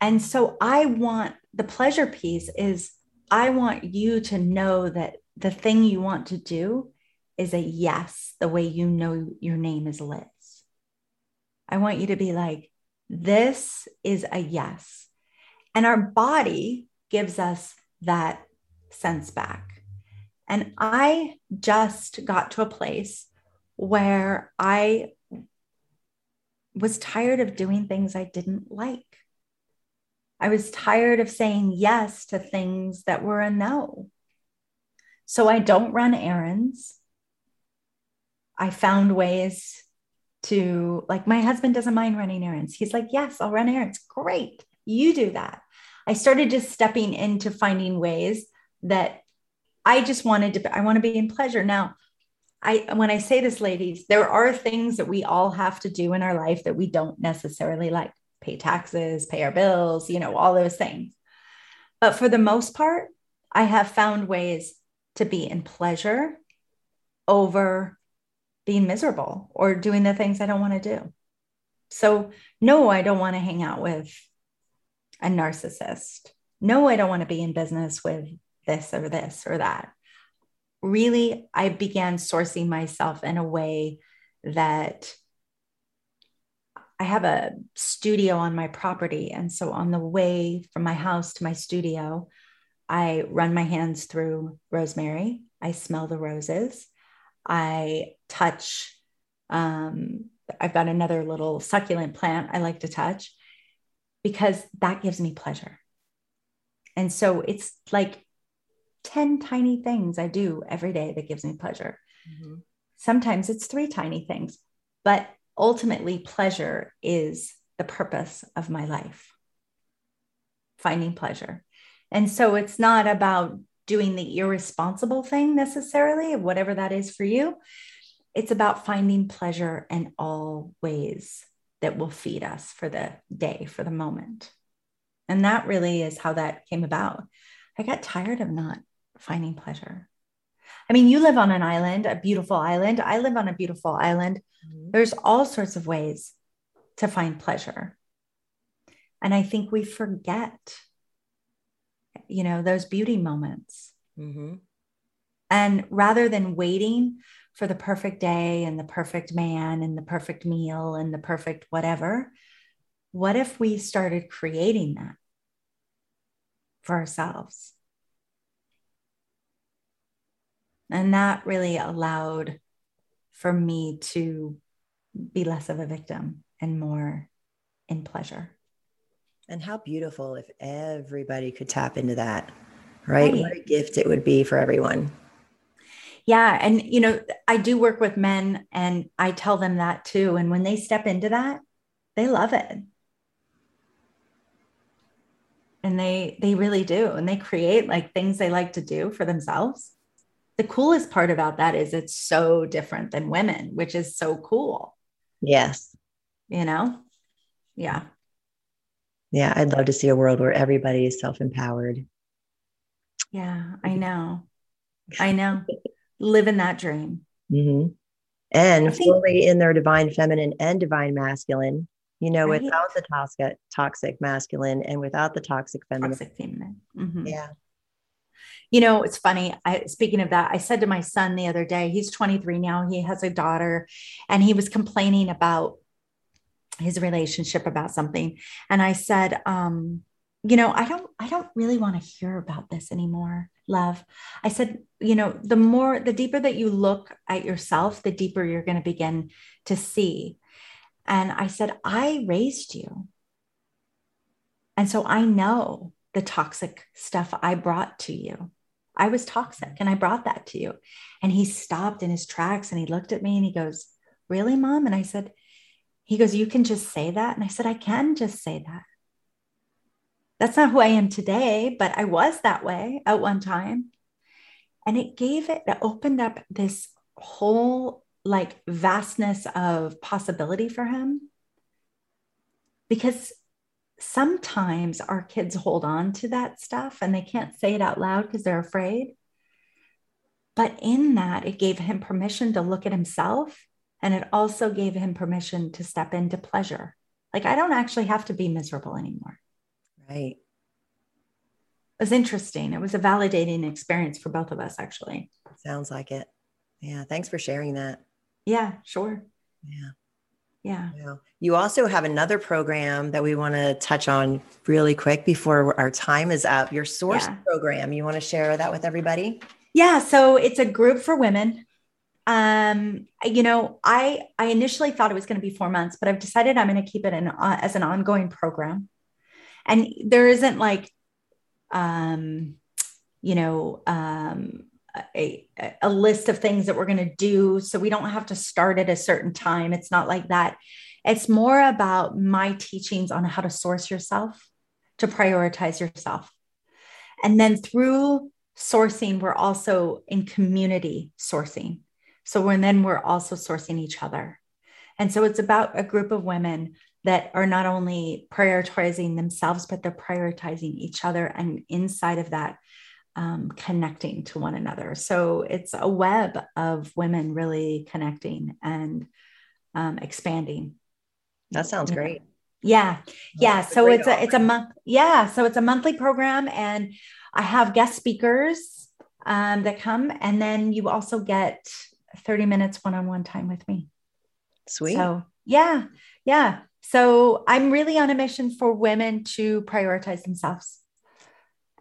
And so I want, the pleasure piece is, I want you to know that the thing you want to do is a yes, the way you know your name is Liz. I want you to be like, this is a yes. And our body gives us that sense back. And I just got to a place where I was tired of doing things I didn't like. I was tired of saying yes to things that were a no. So I don't run errands. I found ways to, like, my husband doesn't mind running errands. He's like, yes, I'll run errands. Great. You do that. I started just stepping into finding ways that I just wanted to, I want to be in pleasure. Now, I, when I say this, ladies, there are things that we all have to do in our life that we don't necessarily like. Pay taxes, pay our bills, you know, all those things. But for the most part, I have found ways to be in pleasure over being miserable or doing the things I don't want to do. So no, I don't want to hang out with a narcissist. No, I don't want to be in business with this or this or that. Really, I began sourcing myself in a way that I have a studio on my property. And so on the way from my house to my studio, I run my hands through rosemary. I smell the roses. I touch, um, I've got another little succulent plant I like to touch because that gives me pleasure. And so it's like ten tiny things I do every day that gives me pleasure. Mm-hmm. Sometimes it's three tiny things, but ultimately, pleasure is the purpose of my life, finding pleasure. And so it's not about doing the irresponsible thing necessarily, whatever that is for you. It's about finding pleasure in all ways that will feed us for the day, for the moment. And that really is how that came about. I got tired of not finding pleasure. I mean, you live on an island, a beautiful island. I live on a beautiful island. Mm-hmm. There's all sorts of ways to find pleasure. And I think we forget, you know, those beauty moments. Mm-hmm. And rather than waiting for the perfect day and the perfect man and the perfect meal and the perfect whatever, what if we started creating that for ourselves? And that really allowed for me to be less of a victim and more in pleasure. And how beautiful if everybody could tap into that, right? Right. What a gift it would be for everyone. Yeah. And, you know, I do work with men and I tell them that too. And when they step into that, they love it. And they, they really do. And they create like things they like to do for themselves. The coolest part about that is it's so different than women, which is so cool. Yes. You know? Yeah. Yeah. I'd love to see a world where everybody is self-empowered. Yeah, I know. I know. Living that dream. Mm-hmm. And think- fully in their divine feminine and divine masculine, you know, right. Without the toxic, toxic masculine and without the toxic feminine. Toxic feminine. Mm-hmm. Yeah. You know, it's funny. I, speaking of that, I said to my son the other day, he's twenty-three now, he has a daughter, and he was complaining about his relationship about something. And I said, um, you know, I don't, I don't really want to hear about this anymore, love. I said, you know, the more, the deeper that you look at yourself, the deeper you're going to begin to see. And I said, I raised you. And so I know the toxic stuff I brought to you. I was toxic and I brought that to you. And he stopped in his tracks and he looked at me and he goes, really, Mom? And I said, he goes, you can just say that. And I said, I can just say that. That's not who I am today, but I was that way at one time. And it gave it, it opened up this whole like vastness of possibility for him. Because sometimes our kids hold on to that stuff and they can't say it out loud because they're afraid. But in that, it gave him permission to look at himself. And it also gave him permission to step into pleasure. Like, I don't actually have to be miserable anymore. Right. It was interesting. It was a validating experience for both of us, actually. Sounds like it. Yeah. Thanks for sharing that. Yeah, sure. Yeah. Yeah. yeah. You also have another program that we want to touch on really quick before our time is up. Your source yeah. program. You want to share that with everybody? Yeah. So it's a group for women. Um, you know, I, I initially thought it was going to be four months, but I've decided I'm going to keep it in, uh, as an ongoing program. And there isn't like, um, you know, um, a, a list of things that we're going to do. So we don't have to start at a certain time. It's not like that. It's more about my teachings on how to source yourself, to prioritize yourself. And then through sourcing, we're also in community sourcing. So when then we're also sourcing each other. And so it's about a group of women that are not only prioritizing themselves, but they're prioritizing each other. And inside of that, um, connecting to one another. So it's a web of women really connecting and um, expanding. That sounds great. Yeah. Yeah. That's so a it's a, it's a month. Yeah. So it's a monthly program, and I have guest speakers um, that come, and then you also get thirty minutes one-on-one time with me. Sweet. So yeah. Yeah. So I'm really on a mission for women to prioritize themselves,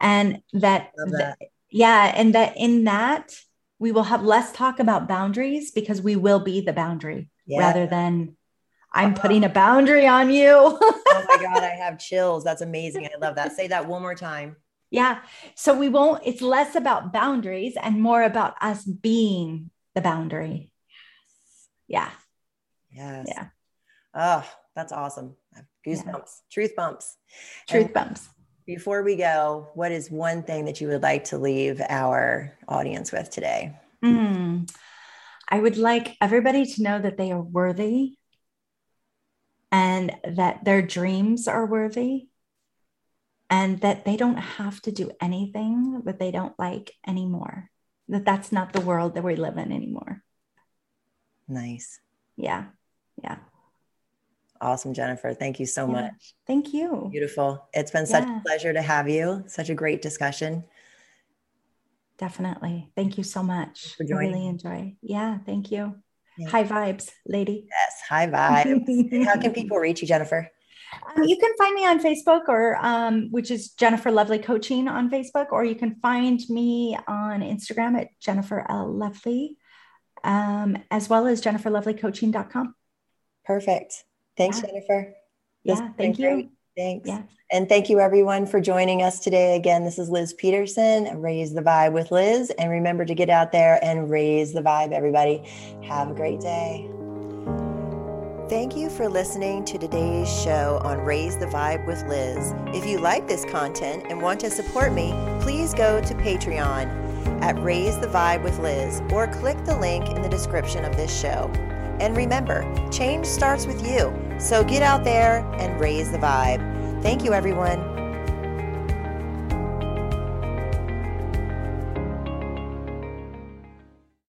and that, that. Th- yeah. And that in that we will have less talk about boundaries, because we will be the boundary yeah. rather than I'm uh-huh. putting a boundary on you. Oh my God. I have chills. That's amazing. I love that. Say that one more time. Yeah. So we won't, it's less about boundaries and more about us being the boundary. Yes. Yeah. Yes. Yeah. Oh, that's awesome. Goosebumps, yeah. truth bumps, truth and bumps. Before we go, what is one thing that you would like to leave our audience with today? Mm. I would like everybody to know that they are worthy, and that their dreams are worthy, and that they don't have to do anything that they don't like anymore. That that's not the world that we live in anymore. Nice. Yeah. Yeah. Awesome, Jennifer. Thank you so yeah. much. Thank you. Beautiful. It's been such yeah. a pleasure to have you. Such a great discussion. Definitely. Thank you so much. For joining. I really enjoy. Yeah. Thank you. Yeah. High vibes, lady. Yes. High vibes. How can people reach you, Jennifer? Um, you can find me on Facebook, or um, which is Jennifer Lovely Coaching on Facebook, or you can find me on Instagram at Jennifer L. Lovely, um, as well as Jennifer Lovely Coaching dot com. Perfect. Thanks, yeah. Jennifer. This yeah, thank you. Great. Thanks. Yeah. And thank you, everyone, for joining us today. Again, this is Liz Peterson, Raise the Vibe with Liz. And remember to get out there and raise the vibe, everybody. Have a great day. Thank you for listening to today's show on Raise the Vibe with Liz. If you like this content and want to support me, please go to Patreon at Raise the Vibe with Liz, or click the link in the description of this show. And remember, change starts with you. So get out there and raise the vibe. Thank you, everyone.